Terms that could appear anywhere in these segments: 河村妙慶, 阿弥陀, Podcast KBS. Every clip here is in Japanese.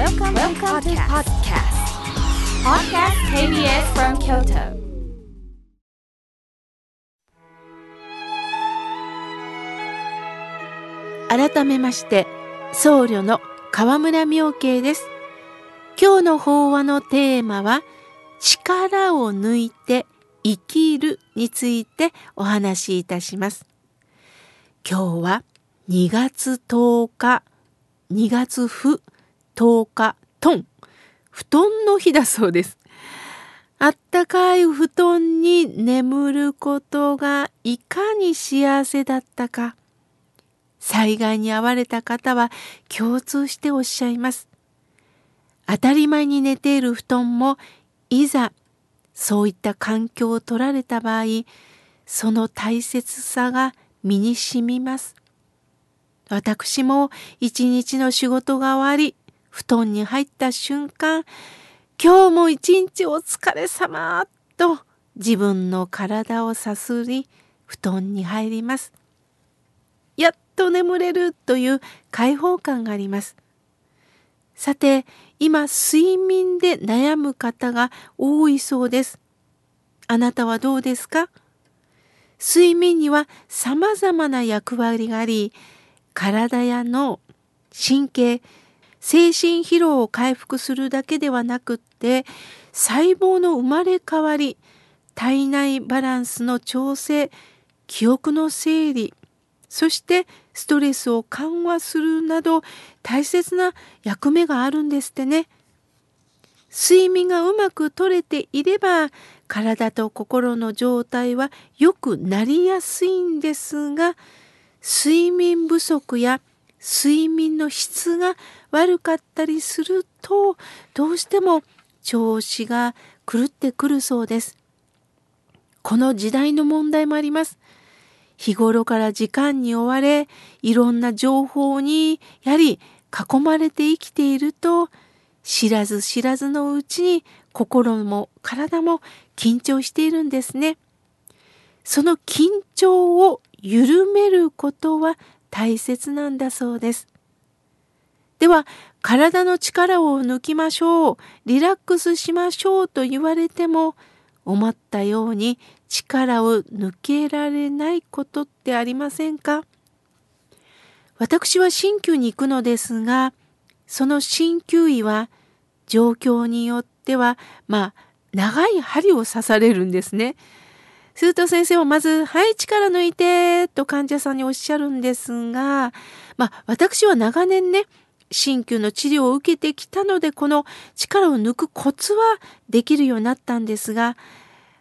Welcome to podcast. Podcast KBS from Kyoto. 改めまして、僧侶の河村妙慶です。今日の法話のテーマは、力を抜いて生きるについてお話しいたします。今日は2月10日、2月不10日トン布団の日だそうです。あったかい布団に眠ることがいかに幸せだったか、災害に遭われた方は共通しておっしゃいます。当たり前に寝ている布団も、いざそういった環境を取られた場合、その大切さが身に染みます。私も一日の仕事が終わり、布団に入った瞬間、今日も一日お疲れ様と自分の体をさすり、布団に入ります。やっと眠れるという解放感があります。さて、今睡眠で悩む方が多いそうです。あなたはどうですか？睡眠には様々な役割があり、体や脳、神経、精神疲労を回復するだけではなくって、細胞の生まれ変わり、体内バランスの調整、記憶の整理、そしてストレスを緩和するなど大切な役目があるんですってね。睡眠がうまく取れていれば、体と心の状態は良くなりやすいんですが、睡眠不足や睡眠の質が悪かったりすると、どうしても調子が狂ってくるそうです。この時代の問題もあります。日頃から時間に追われ、いろんな情報にやはり囲まれて生きていると、知らず知らずのうちに心も体も緊張しているんですね。その緊張を緩めることは大切なんだそうです。では、体の力を抜きましょう、リラックスしましょうと言われても、思ったように力を抜けられないことってありませんか？私は鍼灸に行くのですが、その鍼灸医は状況によっては、長い針を刺されるんですね。すると先生はまず、はい、力抜いてと患者さんにおっしゃるんですが、私は長年ね、鍼灸の治療を受けてきたので、この力を抜くコツはできるようになったんですが、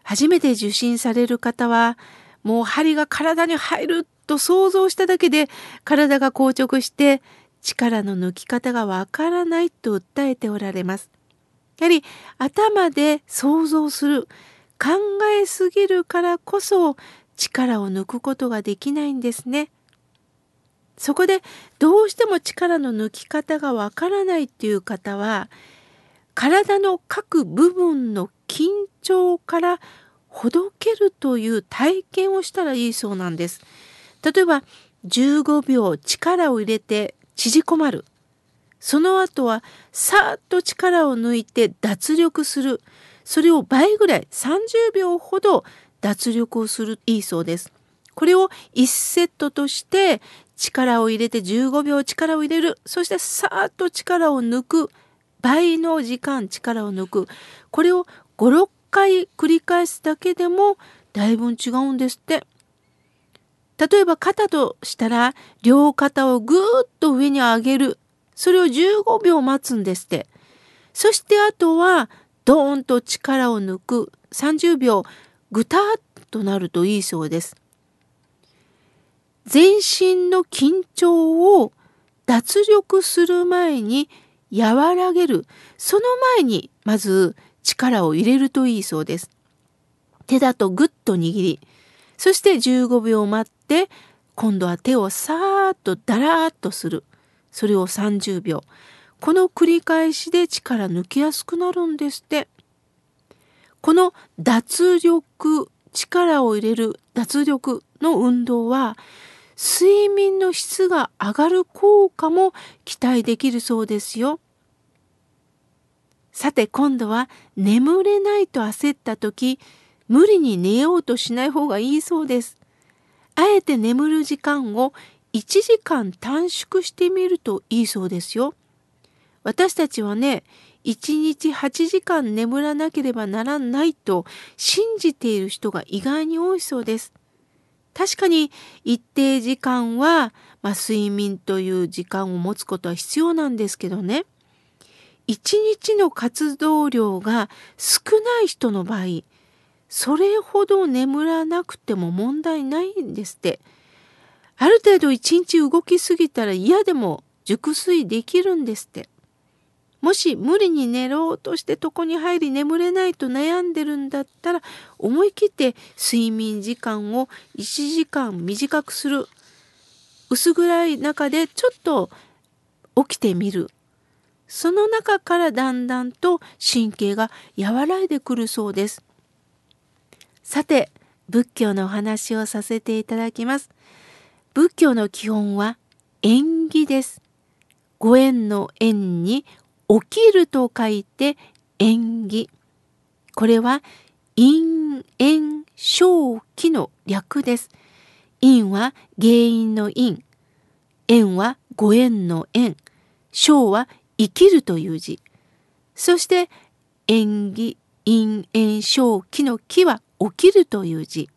初めて受診される方は、もう針が体に入ると想像しただけで、体が硬直して力の抜き方がわからないと訴えておられます。やはり頭で想像する、考えすぎるからこそ力を抜くことができないんですね。そこでどうしても力の抜き方がわからないという方は、体の各部分の緊張からほどけるという体験をしたらいいそうなんです。例えば15秒力を入れて縮こまる。その後はさーっと力を抜いて脱力する。それを倍ぐらい30秒ほど脱力をするいいそうです。これを1セットとして、力を入れて15秒力を入れる。そしてさーっと力を抜く。倍の時間力を抜く。これを5、6回繰り返すだけでもだいぶ違うんですって。例えば肩としたら、両肩をぐーっと上に上げる。それを15秒待つんですって。そしてあとはドーンと力を抜く。30秒ぐたっとなるといいそうです。全身の緊張を脱力する前に和らげる。その前にまず力を入れるといいそうです。手だとぐっと握り、そして15秒待って、今度は手をさーっとだらーっとする。それを30秒。この繰り返しで力抜きやすくなるんですって。この脱力、力を入れる脱力の運動は、睡眠の質が上がる効果も期待できるそうですよ。さて今度は眠れないと焦った時、無理に寝ようとしない方がいいそうです。あえて眠る時間を1時間短縮してみるといいそうですよ。私たちはね、1日8時間眠らなければならないと信じている人が意外に多いそうです。確かに一定時間は、睡眠という時間を持つことは必要なんですけどね。一日の活動量が少ない人の場合、それほど眠らなくても問題ないんですって。ある程度一日動きすぎたら嫌でも熟睡できるんですって。もし無理に寝ろうとして床に入り眠れないと悩んでるんだったら、思い切って睡眠時間を1時間短くする。薄暗い中でちょっと起きてみる。その中からだんだんと神経が和らいでくるそうです。さて、仏教のお話をさせていただきます。仏教の基本は縁起です。ご縁の縁に起きると書いて縁起。これは因縁生起の略です。因は原因の因、縁はご縁の縁、生は生きるという字。そして縁起、因縁生起の起は起きるという字。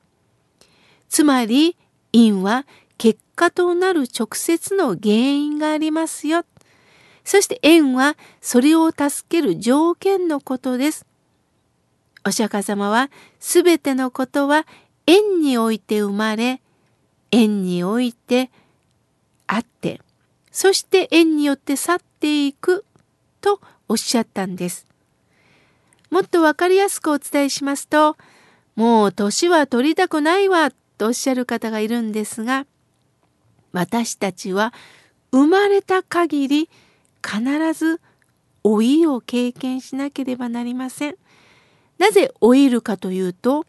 つまり因は結果となる直接の原因がありますよ。そして縁はそれを助ける条件のことです。お釈迦様はすべてのことは縁において生まれ、縁においてあって、そして縁によって去っていくとおっしゃったんです。もっとわかりやすくお伝えしますと、もう年は取りたくないわとおっしゃる方がいるんですが、私たちは生まれた限り、必ず老いを経験しなければなりません。なぜ老いるかというと、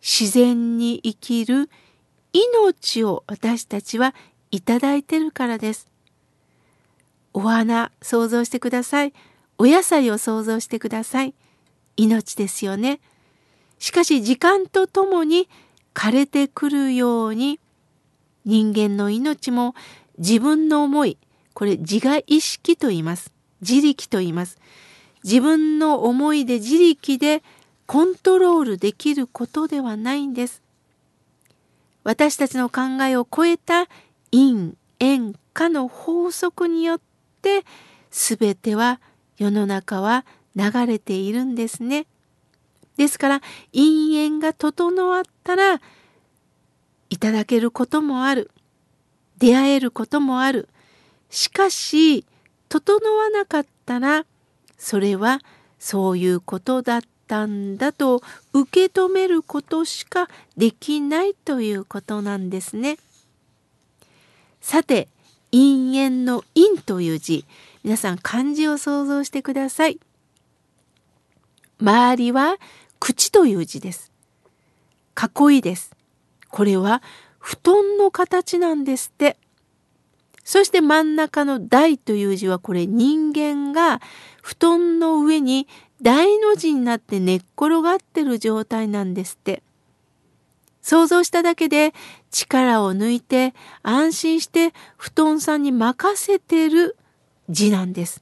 自然に生きる命を私たちはいただいてるからです。お花想像してください。お野菜を想像してください。命ですよね。しかし時間とともに枯れてくるように、人間の命も自分の思い、これ自我意識と言います。自力と言います。自分の思いで自力でコントロールできることではないんです。私たちの考えを超えた因縁果の法則によって全ては世の中は流れているんですね。ですから因縁が整わったらいただけることもある。出会えることもある。しかし整わなかったらそれはそういうことだったんだと受け止めることしかできないということなんですね。さて因縁の因という字、皆さん漢字を想像してください。周りは口という字です。囲いです。これは布団の形なんですって。そして真ん中の大という字はこれ人間が布団の上に大の字になって寝っ転がってる状態なんですって。想像しただけで力を抜いて安心して布団さんに任せてる字なんです。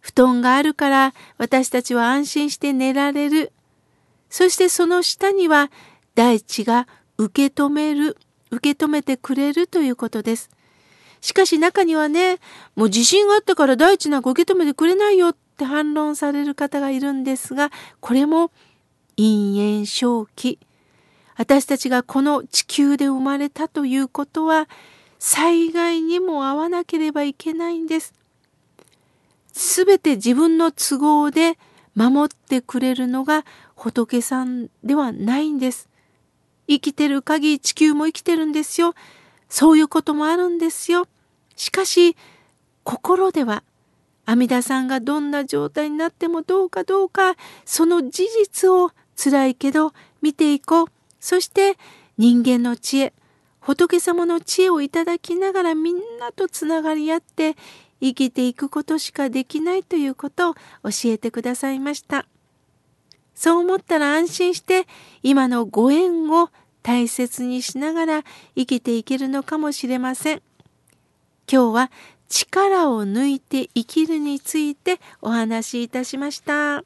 布団があるから私たちは安心して寝られる。そしてその下には大地が受け止めてくれるということです。しかし中にはね、もう地震があったから大地なんか受け止めてくれないよって反論される方がいるんですが、これも因縁生起。私たちがこの地球で生まれたということは、災害にも遭わなければいけないんです。すべて自分の都合で守ってくれるのが仏さんではないんです。生きてる限り地球も生きてるんですよ。そういうこともあるんですよ。しかし心では阿弥陀さんがどんな状態になってもどうかその事実を辛いけど見ていこう。そして人間の知恵、仏様の知恵をいただきながらみんなとつながり合って生きていくことしかできないということを教えてくださいました。そう思ったら安心して今のご縁を大切にしながら生きていけるのかもしれません。今日は力を抜いて生きるについてお話しいたしました。